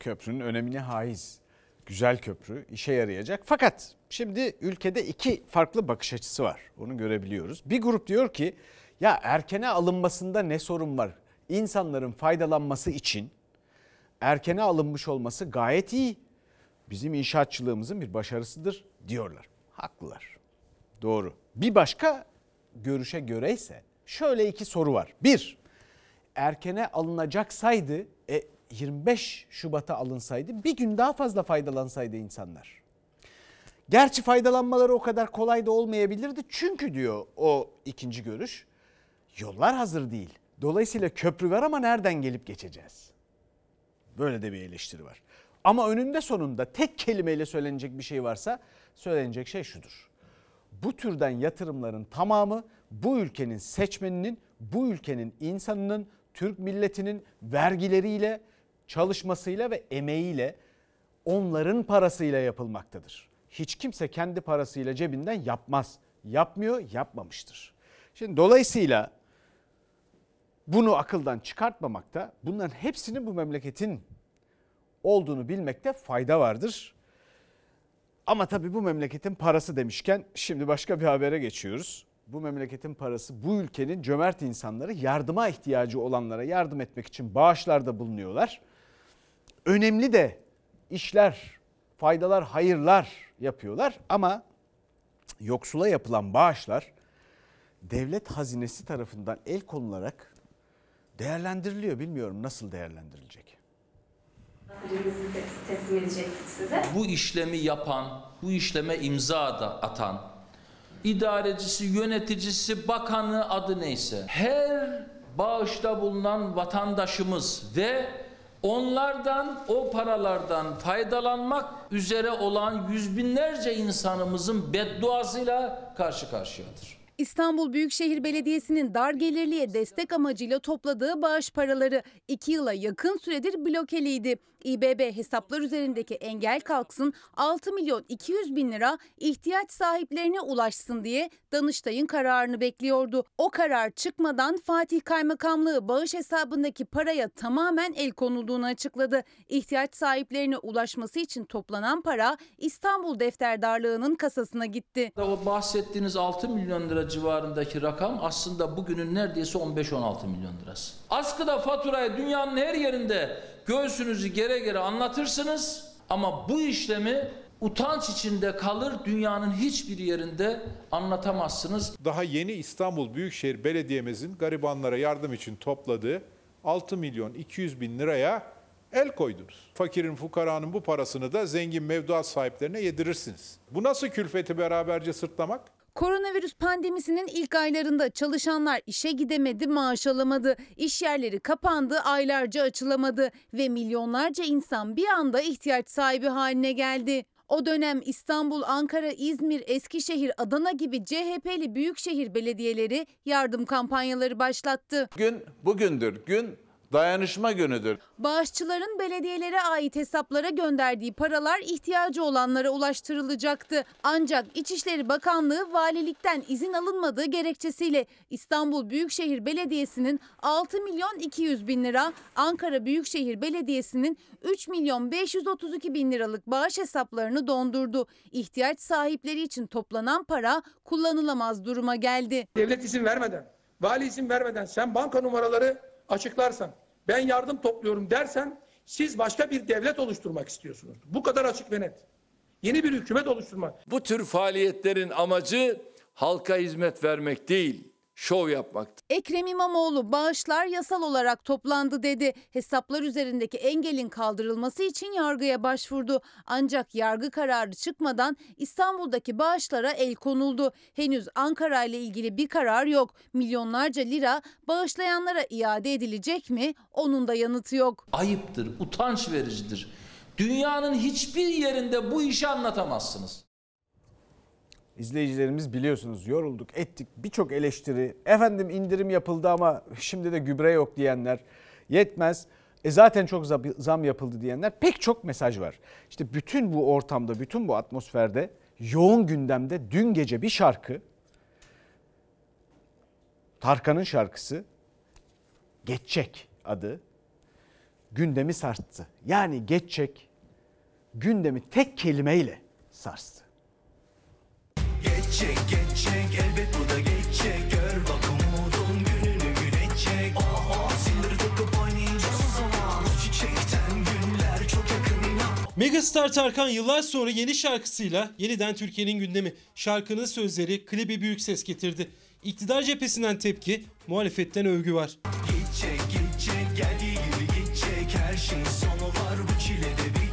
Köprünün önemine haiz. Güzel köprü, işe yarayacak. Fakat şimdi ülkede iki farklı bakış açısı var. Onu görebiliyoruz. Bir grup diyor ki ya erkene alınmasında ne sorun var? İnsanların faydalanması için erkene alınmış olması gayet iyi. Bizim inşaatçılığımızın bir başarısıdır diyorlar. Haklılar. Doğru. Bir başka görüşe göre ise şöyle iki soru var. Bir, erkene alınacaksaydı e, yirmi beş Şubat'a alınsaydı bir gün daha fazla faydalansaydı insanlar. Gerçi faydalanmaları o kadar kolay da olmayabilirdi. Çünkü diyor o ikinci görüş, yollar hazır değil. Dolayısıyla köprü var ama nereden gelip geçeceğiz? Böyle de bir eleştiri var. Ama önünde sonunda tek kelimeyle söylenecek bir şey varsa söylenecek şey şudur. Bu türden yatırımların tamamı bu ülkenin seçmeninin, bu ülkenin insanının, Türk milletinin vergileriyle, çalışmasıyla ve emeğiyle, onların parasıyla yapılmaktadır. Hiç kimse kendi parasıyla cebinden yapmaz. Yapmıyor, yapmamıştır. Şimdi dolayısıyla bunu akıldan çıkartmamakta, bunların hepsinin bu memleketin olduğunu bilmekte fayda vardır. Ama tabii bu memleketin parası demişken şimdi başka bir habere geçiyoruz. Bu memleketin parası, bu ülkenin cömert insanları yardıma ihtiyacı olanlara yardım etmek için bağışlarda bulunuyorlar. Önemli de işler, faydalar, hayırlar yapıyorlar ama yoksula yapılan bağışlar devlet hazinesi tarafından el konularak değerlendiriliyor. Bilmiyorum nasıl değerlendirilecek. Teslim edecektik size. Bu işlemi yapan, bu işleme imza da atan, idarecisi, yöneticisi, bakanı adı neyse her bağışta bulunan vatandaşımız ve onlardan, o paralardan faydalanmak üzere olan yüz binlerce insanımızın bedduasıyla karşı karşıyadır. İstanbul Büyükşehir Belediyesi'nin dar gelirliye destek amacıyla topladığı bağış paraları iki yıla yakın süredir blokeliydi. İ B B hesaplar üzerindeki engel kalksın, altı milyon iki yüz bin lira ihtiyaç sahiplerine ulaşsın diye Danıştay'ın kararını bekliyordu. O karar çıkmadan Fatih Kaymakamlığı bağış hesabındaki paraya tamamen el konulduğunu açıkladı. İhtiyaç sahiplerine ulaşması için toplanan para İstanbul Defterdarlığı'nın kasasına gitti. O bahsettiğiniz altı milyon lira civarındaki rakam aslında bugünün neredeyse on beş on altı milyon lirası. Askıda faturayı dünyanın her yerinde göğsünüzü gere gere anlatırsınız ama bu işlemi utanç içinde kalır dünyanın hiçbir yerinde anlatamazsınız. Daha yeni İstanbul Büyükşehir Belediye'mizin garibanlara yardım için topladığı altı milyon iki yüz bin liraya el koydunuz. Fakirin, fukaranın bu parasını da zengin mevduat sahiplerine yedirirsiniz. Bu nasıl külfeti beraberce sırtlamak? Koronavirüs pandemisinin ilk aylarında çalışanlar işe gidemedi, maaş alamadı. İş yerleri kapandı, aylarca açılamadı ve milyonlarca insan bir anda ihtiyaç sahibi haline geldi. O dönem İstanbul, Ankara, İzmir, Eskişehir, Adana gibi C H P'li büyükşehir belediyeleri yardım kampanyaları başlattı. Gün bugündür, gün dayanışma günüdür. Bağışçıların belediyelere ait hesaplara gönderdiği paralar ihtiyacı olanlara ulaştırılacaktı. Ancak İçişleri Bakanlığı valilikten izin alınmadığı gerekçesiyle İstanbul Büyükşehir Belediyesi'nin altı milyon iki yüz bin lira, Ankara Büyükşehir Belediyesi'nin üç milyon beş yüz otuz iki bin liralık bağış hesaplarını dondurdu. İhtiyaç sahipleri için toplanan para kullanılamaz duruma geldi. Devlet izin vermeden, vali izin vermeden sen banka numaraları açıklarsan, ben yardım topluyorum dersen siz başka bir devlet oluşturmak istiyorsunuz. Bu kadar açık ve net. Yeni bir hükümet oluşturmak. Bu tür faaliyetlerin amacı halka hizmet vermek değil, şov yapmaktır. Ekrem İmamoğlu bağışlar yasal olarak toplandı dedi. Hesaplar üzerindeki engelin kaldırılması için yargıya başvurdu. Ancak yargı kararı çıkmadan İstanbul'daki bağışlara el konuldu. Henüz Ankara ile ilgili bir karar yok. Milyonlarca lira bağışlayanlara iade edilecek mi? Onun da yanıtı yok. Ayıptır, utanç vericidir. Dünyanın hiçbir yerinde bu işi anlatamazsınız. İzleyicilerimiz biliyorsunuz yorulduk ettik, birçok eleştiri, efendim indirim yapıldı ama şimdi de gübre yok diyenler, yetmez e zaten çok zam yapıldı diyenler, pek çok mesaj var. İşte bütün bu ortamda, bütün bu atmosferde, yoğun gündemde dün gece bir şarkı, Tarkan'ın şarkısı Geçecek adı, gündemi sarstı. Yani Geçecek gündemi tek kelimeyle sarstı. Geçecek, geçecek, elbet bu da geçecek. Gör bak umudun gününü gülecek. Aha, sindir takıp oynayacağız o zaman. O çiçekten günler çok yakın inan. Megastar Tarkan yıllar sonra yeni şarkısıyla yeniden Türkiye'nin gündemi. Şarkının sözleri, klibi büyük ses getirdi. İktidar cephesinden tepki, muhalefetten övgü var. Geçecek, geçecek, geldiği gibi geçecek. Her şeyin sonu var, bu çilede bir.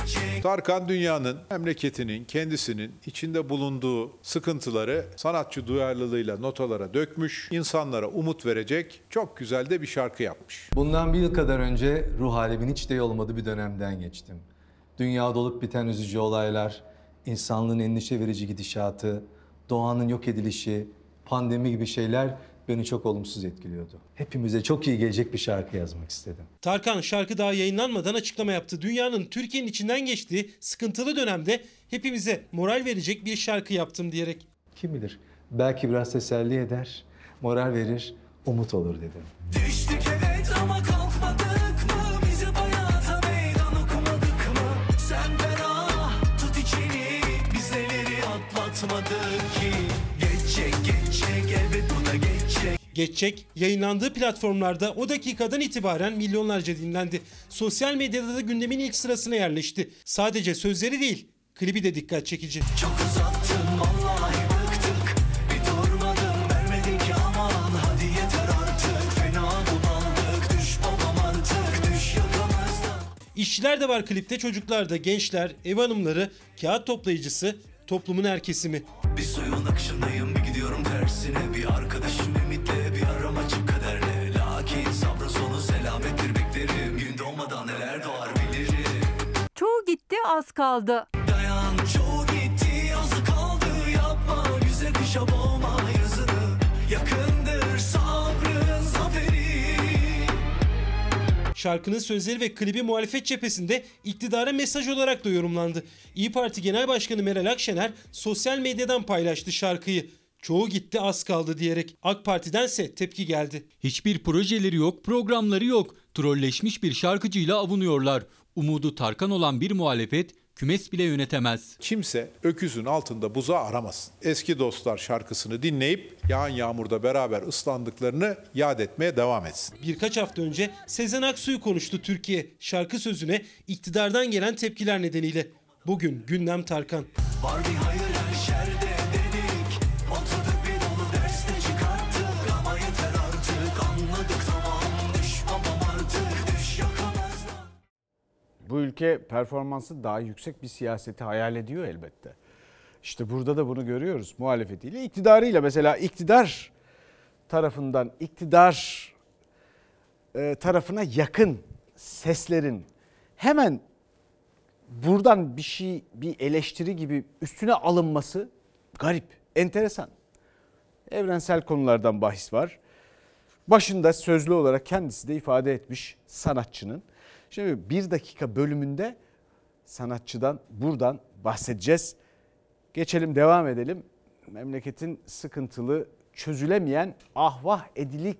Tarkan dünyanın, memleketinin, kendisinin içinde bulunduğu sıkıntıları sanatçı duyarlılığıyla notalara dökmüş, insanlara umut verecek çok güzel de bir şarkı yapmış. Bundan bir yıl kadar önce ruh halimin hiç de iyi olmadığı bir dönemden geçtim. dünyada olup biten üzücü olaylar, insanlığın endişe verici gidişatı, doğanın yok edilişi, pandemi gibi şeyler beni çok olumsuz etkiliyordu. Hepimize çok iyi gelecek bir şarkı yazmak istedim. Tarkan şarkı daha yayınlanmadan açıklama yaptı. Dünyanın, Türkiye'nin içinden geçtiği sıkıntılı dönemde hepimize moral verecek bir şarkı yaptım diyerek. Kim bilir, belki biraz teselli eder, moral verir, umut olur dedim. Düştük evet ama kalkmadık mı? Bizi bayata meydan okumadık mı? Sen ben ah, tut içini, biz neleri atlatmadık ki? Geçecek, geçecek, elbet bu da geçecek. Geçecek, yayınlandığı platformlarda o dakikadan itibaren milyonlarca dinlendi. Sosyal medyada da gündemin ilk sırasına yerleşti. Sadece sözleri değil, klibi de dikkat çekici. Çok uzattım vallahi bıktık, bir durmadım vermedik aman, hadi yeter artık, fena bulandık, düş babam artık, düş yakamızdan. İşçiler de var klipte, çocuklar da, gençler, ev hanımları, kağıt toplayıcısı, toplumun her kesimi. Bir suyun akışındayım, bir gidiyorum tersine, bir arkadaşım ümitle, bir arama çık kaderle, lakin sabrın sonu selamettir beklerim, gün doğmadan neler doğar bilirim. Çoğu gitti, az kaldı. Çoğu gitti, azı kaldı, yapma güzel bir şaboma yazını, yakındır sabrın zaferi. Şarkının sözleri ve klibi muhalefet cephesinde iktidara mesaj olarak da yorumlandı. İyi Parti Genel Başkanı Meral Akşener sosyal medyadan paylaştı şarkıyı. Çoğu gitti, az kaldı diyerek. AK Parti'dense tepki geldi. Hiçbir projeleri yok, programları yok. Trolleşmiş bir şarkıcıyla avunuyorlar. Umudu Tarkan olan bir muhalefet kümes bile yönetemez. Kimse öküzün altında buza aramasın. Eski dostlar şarkısını dinleyip yağan yağmurda beraber ıslandıklarını yad etmeye devam etsin. Birkaç hafta önce Sezen Aksu'yu konuştu Türkiye şarkı sözüne iktidardan gelen tepkiler nedeniyle. Bugün gündem Tarkan. Var bir hayır her şerde dedik, oturduk bir dolu derste çıkarttık ama yeter artık, anladık tamam, düş babam artık, düş yakamazdan. Bu ülke performansı daha yüksek bir siyaseti hayal ediyor elbette. İşte burada da bunu görüyoruz, muhalefetiyle, iktidarıyla. Mesela iktidar tarafından, iktidar tarafına yakın seslerin hemen buradan bir şey, bir eleştiri gibi üstüne alınması garip, enteresan. Evrensel konulardan bahis var. Başında sözlü olarak kendisi de ifade etmiş sanatçının. Şimdi bir dakika bölümünde sanatçıdan, buradan bahsedeceğiz. Geçelim, devam edelim. Memleketin sıkıntılı, çözülemeyen, ahvah edilip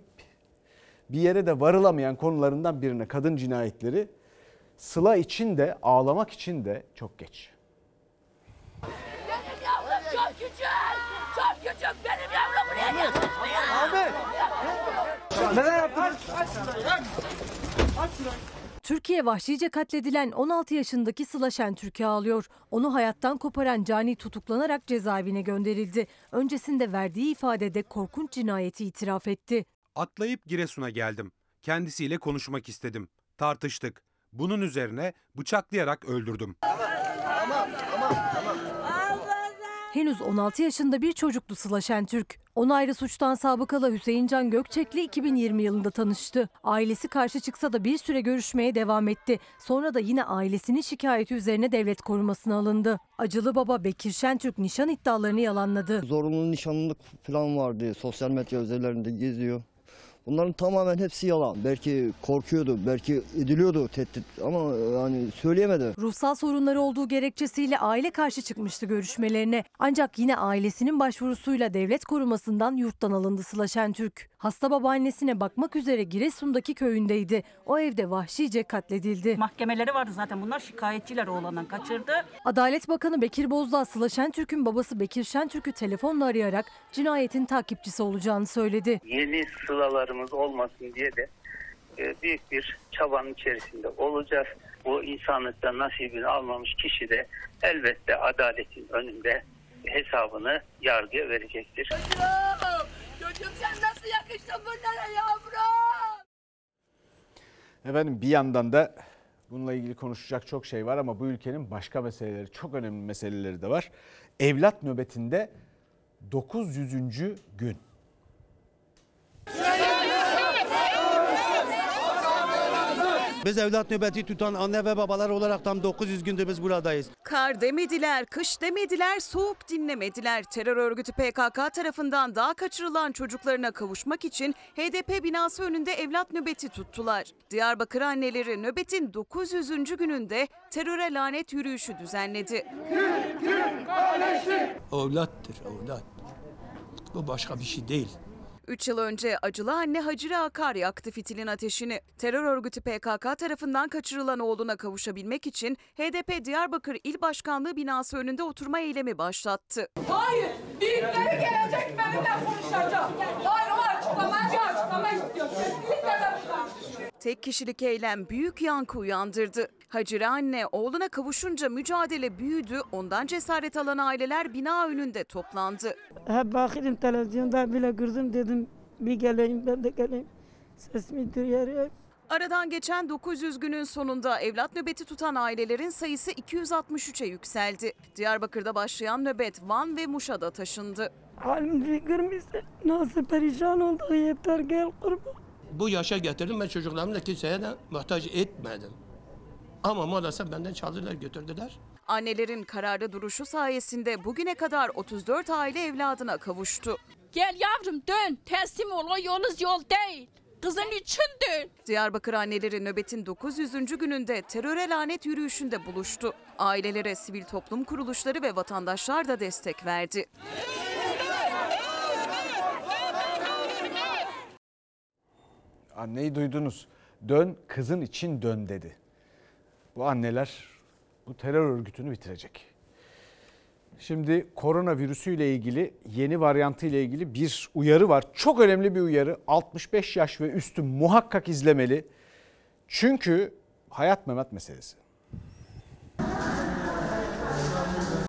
bir yere de varılamayan konularından birine, kadın cinayetleri. Sıla için de, ağlamak için de çok geç. Benim yavrum çok küçük, çok küçük. Benim yavrum buraya yatmıyor. Neler yaptınız? Aç şurayı. Aç şurayı. Türkiye vahşice katledilen on altı yaşındaki Sıla Şentürk'ü ağlıyor. Onu hayattan koparan cani tutuklanarak cezaevine gönderildi. Öncesinde verdiği ifadede korkunç cinayeti itiraf etti. Atlayıp Giresun'a geldim. Kendisiyle konuşmak istedim. Tartıştık. Bunun üzerine bıçaklayarak öldürdüm. Tamam, tamam, tamam, tamam. Henüz on altı yaşında bir çocuklu Sıla Şentürk. Ona ayrı suçtan sabıkalı Hüseyin Can Gökçek'le iki bin yirmi yılında tanıştı. Ailesi karşı çıksa da bir süre görüşmeye devam etti. Sonra da yine ailesinin şikayeti üzerine devlet korumasına alındı. Acılı baba Bekir Şentürk nişan iddialarını yalanladı. Zorunlu nişanlılık falan vardı. Sosyal medya üzerlerinde geziyor. Bunların tamamen hepsi yalan. Belki korkuyordu, belki ediliyordu tehdit ama yani söyleyemedi. Ruhsal sorunları olduğu gerekçesiyle aile karşı çıkmıştı görüşmelerine. Ancak yine ailesinin başvurusuyla devlet korumasından yurttan alındı Sıla Şentürk. Hasta babaannesine bakmak üzere Giresun'daki köyündeydi. O evde vahşice katledildi. Mahkemeleri vardı zaten, bunlar şikayetçiler, oğlandan kaçırdı. Adalet Bakanı Bekir Bozdağ, Sıla Şentürk'ün babası Bekir Şentürk'ü telefonla arayarak cinayetin takipçisi olacağını söyledi. Yeni Sıla'larımız olmasın diye de büyük bir çabanın içerisinde olacağız. Bu insanlıktan nasibini almamış kişi de elbette adaletin önünde hesabını yargıya verecektir. Çocuğum, çocuğum sen nasıl yakıştın bunlara yavrum? Efendim bir yandan da bununla ilgili konuşacak çok şey var ama bu ülkenin başka meseleleri, çok önemli meseleleri de var. Evlat nöbetinde dokuz yüzüncü gün. Biz evlat nöbeti tutan anne ve babalar olarak tam dokuz yüz gündür biz buradayız. Kar demediler, kış demediler, soğuk dinlemediler. Terör örgütü P K K tarafından daha kaçırılan çocuklarına kavuşmak için H D P binası önünde evlat nöbeti tuttular. Diyarbakır anneleri nöbetin dokuz yüzüncü gününde teröre lanet yürüyüşü düzenledi. Türk kardeşlik evlattır, evlat. Bu başka bir şey değil. üç yıl önce acılı anne Hacire Akar yaktı fitilin ateşini. Terör örgütü P K K tarafından kaçırılan oğluna kavuşabilmek için H D P Diyarbakır İl Başkanlığı binası önünde oturma eylemi başlattı. Hayır, birileri gelecek benimle konuşacak. Hayır, o açıklamayı açıklamak istiyor. Tek kişilik eylem büyük yankı uyandırdı. Hacire anne oğluna kavuşunca mücadele büyüdü, ondan cesaret alan aileler bina önünde toplandı. Hep bakıyorum televizyonda bile gördüm, dedim bir geleyim ben de geleyim, sesimi duyarım. Aradan geçen dokuz yüz günün sonunda evlat nöbeti tutan ailelerin sayısı iki yüz altmış üçe yükseldi. Diyarbakır'da başlayan nöbet Van ve Muş'a da taşındı. Halimizi görmüşsün, nasıl perişan oldu, yeter gel kurban. Bu yaşa getirdim ben çocuklarımla, kimseye de muhtaç etmedim. Ama maalesef benden çaldılar, götürdüler. Annelerin kararlı duruşu sayesinde bugüne kadar otuz dört aile evladına kavuştu. Gel yavrum dön, teslim ol, o yolunuz yol değil. Kızın için dön. Diyarbakır anneleri nöbetin dokuz yüzüncü gününde teröre lanet yürüyüşünde buluştu. Ailelere sivil toplum kuruluşları ve vatandaşlar da destek verdi. Anneyi duydunuz. Dön, kızın için dön dedi. Bu anneler bu terör örgütünü bitirecek. Şimdi koronavirüsüyle ilgili, yeni varyantıyla ilgili bir uyarı var. Çok önemli bir uyarı. altmış beş yaş ve üstü muhakkak izlemeli. Çünkü hayat memat meselesi.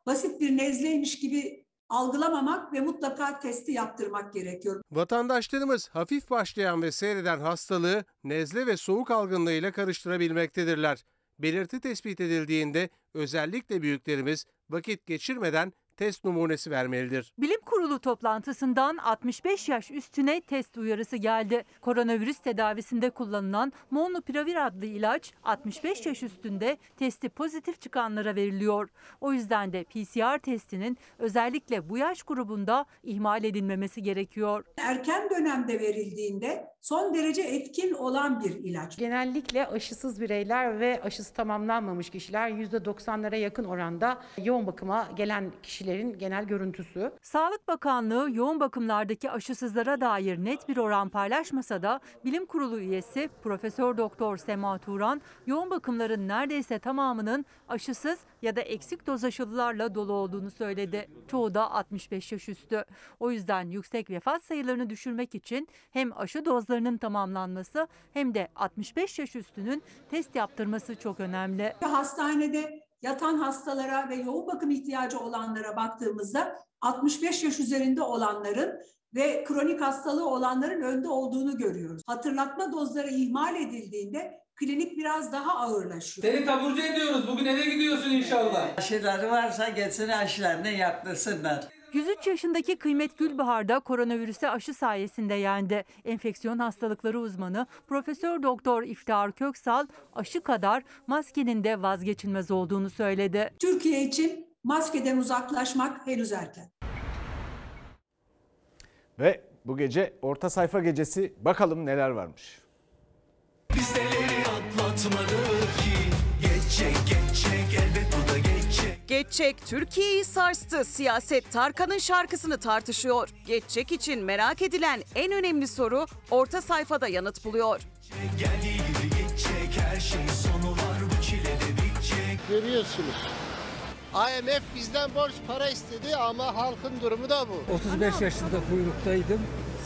Basit bir nezleymiş gibi algılamamak ve mutlaka testi yaptırmak gerekiyor. Vatandaşlarımız hafif başlayan ve seyreden hastalığı nezle ve soğuk algınlığıyla karıştırabilmektedirler. Belirti tespit edildiğinde özellikle büyüklerimiz vakit geçirmeden test numunesi vermelidir. Bilim Kurulu toplantısından altmış beş yaş üstüne test uyarısı geldi. Koronavirüs tedavisinde kullanılan Monopiravir adlı ilaç altmış beş yaş üstünde testi pozitif çıkanlara veriliyor. O yüzden de P C R testinin özellikle bu yaş grubunda ihmal edilmemesi gerekiyor. Erken dönemde verildiğinde son derece etkin olan bir ilaç. Genellikle aşısız bireyler ve aşısı tamamlanmamış kişiler yüzde doksanlara yakın oranda yoğun bakıma gelen kişiler. Genel görüntüsü. Sağlık Bakanlığı yoğun bakımlardaki aşısızlara dair net bir oran paylaşmasa da Bilim Kurulu üyesi Profesör Doktor Sema Turan yoğun bakımların neredeyse tamamının aşısız ya da eksik doz aşılılarla dolu olduğunu söyledi. Çoğu da altmış beş yaş üstü. O yüzden yüksek vefat sayılarını düşürmek için hem aşı dozlarının tamamlanması hem de altmış beş yaş üstünün test yaptırması çok önemli. Hastanede yatan hastalara ve yoğun bakım ihtiyacı olanlara baktığımızda altmış beş yaş üzerinde olanların ve kronik hastalığı olanların önde olduğunu görüyoruz. Hatırlatma dozları ihmal edildiğinde klinik biraz daha ağırlaşıyor. Seni taburcu ediyoruz. Bugün eve gidiyorsun inşallah. Aşıları varsa geçsin aşılarını yaptırsınlar. yüz üç yaşındaki Kıymet Gülbahar da koronavirüse aşı sayesinde yendi. Enfeksiyon hastalıkları uzmanı Profesör Doktor İftihar Köksal aşı kadar maskenin de vazgeçilmez olduğunu söyledi. Türkiye için maskeden uzaklaşmak henüz erken. Ve bu gece orta sayfa gecesi, bakalım neler varmış. Biz neleri atlatmadık ki, geçecek geçecek elbet bu da geçecek. Geçecek Türkiye'yi sarstı. Siyaset Tarkan'ın şarkısını tartışıyor. Geçecek için merak edilen en önemli soru orta sayfada yanıt buluyor. Geldiği gibi geçecek, her şeyin sonu var, bu çile de bitecek. Görüyorsunuz. I M F bizden borç para istedi ama halkın durumu da bu. otuz beş yaşında kuyruktaydım.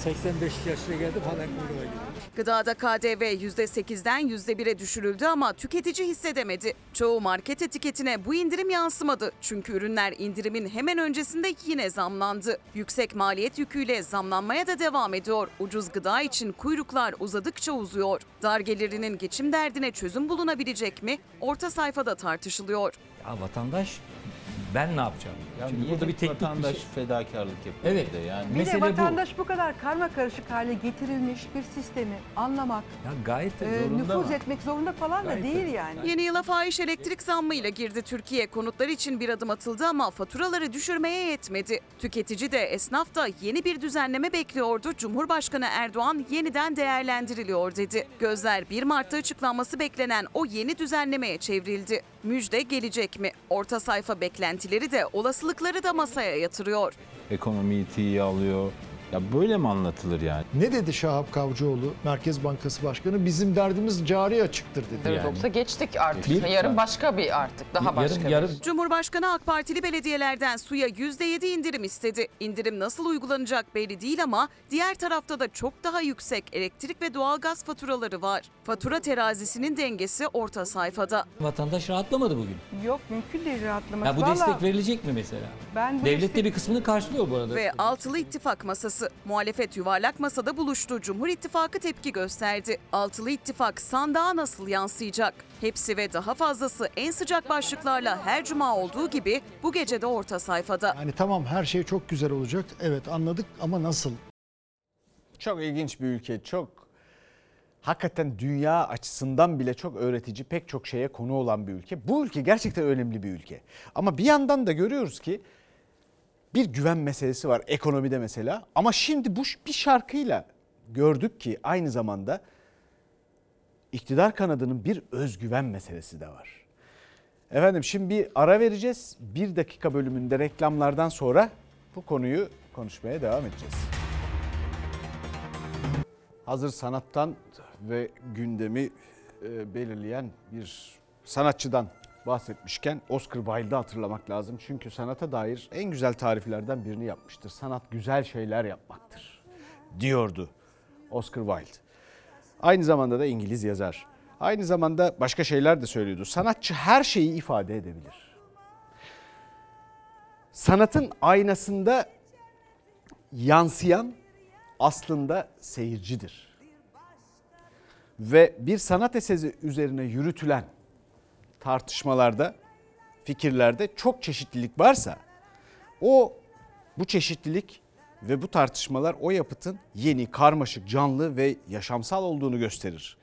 seksen beş yaşına geldim, halen kuyruğa gidiyorum. Gıdada K D V yüzde sekizden yüzde bire düşürüldü ama tüketici hissedemedi. Çoğu market etiketine bu indirim yansımadı. Çünkü ürünler indirimin hemen öncesinde yine zamlandı. Yüksek maliyet yüküyle zamlanmaya da devam ediyor. Ucuz gıda için kuyruklar uzadıkça uzuyor. Dar gelirlinin geçim derdine çözüm bulunabilecek mi? Orta sayfada tartışılıyor. Ya vatandaş... Ben ne yapacağım? Yani şimdi burada bir teknik vatandaş bir şey. Fedakarlık yapıyor. Evet. Bir de, yani. Bir de vatandaş bu. bu kadar karma karışık hale getirilmiş bir sistemi anlamak, ya gayet e, nüfuz etmek zorunda falan gayet da değil yani. yani. Yeni yıla fahiş elektrik zammıyla girdi Türkiye. Konutlar için bir adım atıldı ama faturaları düşürmeye yetmedi. Tüketici de esnaf da yeni bir düzenleme bekliyordu. Cumhurbaşkanı Erdoğan yeniden değerlendiriliyor dedi. Gözler bir Mart'ta açıklanması beklenen o yeni düzenlemeye çevrildi. Müjde gelecek mi? Orta sayfa beklentileri de olasılıkları da masaya yatırıyor. Ekonomiyi tiye alıyor. Ya böyle mi anlatılır yani? Ne dedi Şahap Kavcıoğlu, Merkez Bankası Başkanı? Bizim derdimiz cari açıktır dedi. Evet, yani. Yoksa geçtik artık. Bir, yarın başka bir artık. Daha yarın, başka yarın. bir. Cumhurbaşkanı AK Partili belediyelerden suya yüzde yedi indirim istedi. İndirim nasıl uygulanacak belli değil ama diğer tarafta da çok daha yüksek elektrik ve doğalgaz faturaları var. Fatura terazisinin dengesi orta sayfada. Vatandaş rahatlamadı bugün. Yok, mümkün değil rahatlaması. Ya bu Vallahi, destek verilecek mi mesela? Ben Devlet destek... de bir kısmını karşılıyor bu arada. Ve altılı ittifak masası. Muhalefet yuvarlak masada buluştu. Cumhur İttifakı tepki gösterdi. Altılı ittifak sandığa nasıl yansıyacak? Hepsi ve daha fazlası en sıcak başlıklarla her cuma olduğu gibi bu gece de orta sayfada. Yani tamam, her şey çok güzel olacak. Evet, anladık ama nasıl? Çok ilginç bir ülke. Çok hakikaten dünya açısından bile çok öğretici, pek çok şeye konu olan bir ülke. Bu ülke gerçekten önemli bir ülke. Ama bir yandan da görüyoruz ki bir güven meselesi var ekonomide mesela, ama şimdi bu bir şarkıyla gördük ki aynı zamanda iktidar kanadının bir özgüven meselesi de var. Efendim şimdi bir ara vereceğiz. Bir dakika bölümünde reklamlardan sonra bu konuyu konuşmaya devam edeceğiz. Hazır sanattan ve gündemi belirleyen bir sanatçıdan bahsetmişken Oscar Wilde'ı hatırlamak lazım. Çünkü sanata dair en güzel tariflerden birini yapmıştır. Sanat güzel şeyler yapmaktır diyordu Oscar Wilde. Aynı zamanda da İngiliz yazar. Aynı zamanda başka şeyler de söylüyordu. Sanatçı her şeyi ifade edebilir. Sanatın aynasında yansıyan aslında seyircidir. Ve bir sanat eseri üzerine yürütülen tartışmalarda, fikirlerde çok çeşitlilik varsa o bu çeşitlilik ve bu tartışmalar o yapıtın yeni, karmaşık, canlı ve yaşamsal olduğunu gösterir.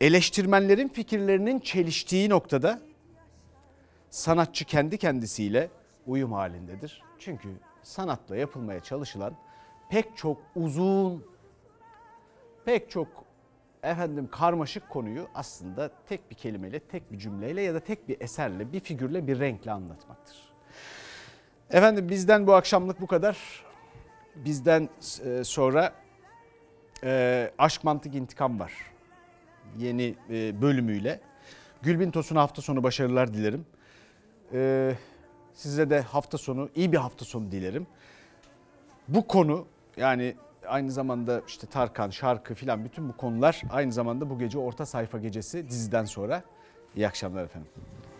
Eleştirmenlerin fikirlerinin çeliştiği noktada sanatçı kendi kendisiyle uyum halindedir. Çünkü sanatla yapılmaya çalışılan pek çok uzun, pek çok efendim karmaşık konuyu aslında tek bir kelimeyle, tek bir cümleyle ya da tek bir eserle, bir figürle, bir renkle anlatmaktır. Efendim bizden bu akşamlık bu kadar. Bizden sonra e, Aşk Mantık İntikam var yeni e, bölümüyle. Gülbin Tosun'a hafta sonu başarılar dilerim. E, size de hafta sonu, iyi bir hafta sonu dilerim. Bu konu yani... Aynı zamanda işte Tarkan, şarkı filan bütün bu konular aynı zamanda bu gece orta sayfa gecesi diziden sonra. İyi akşamlar efendim.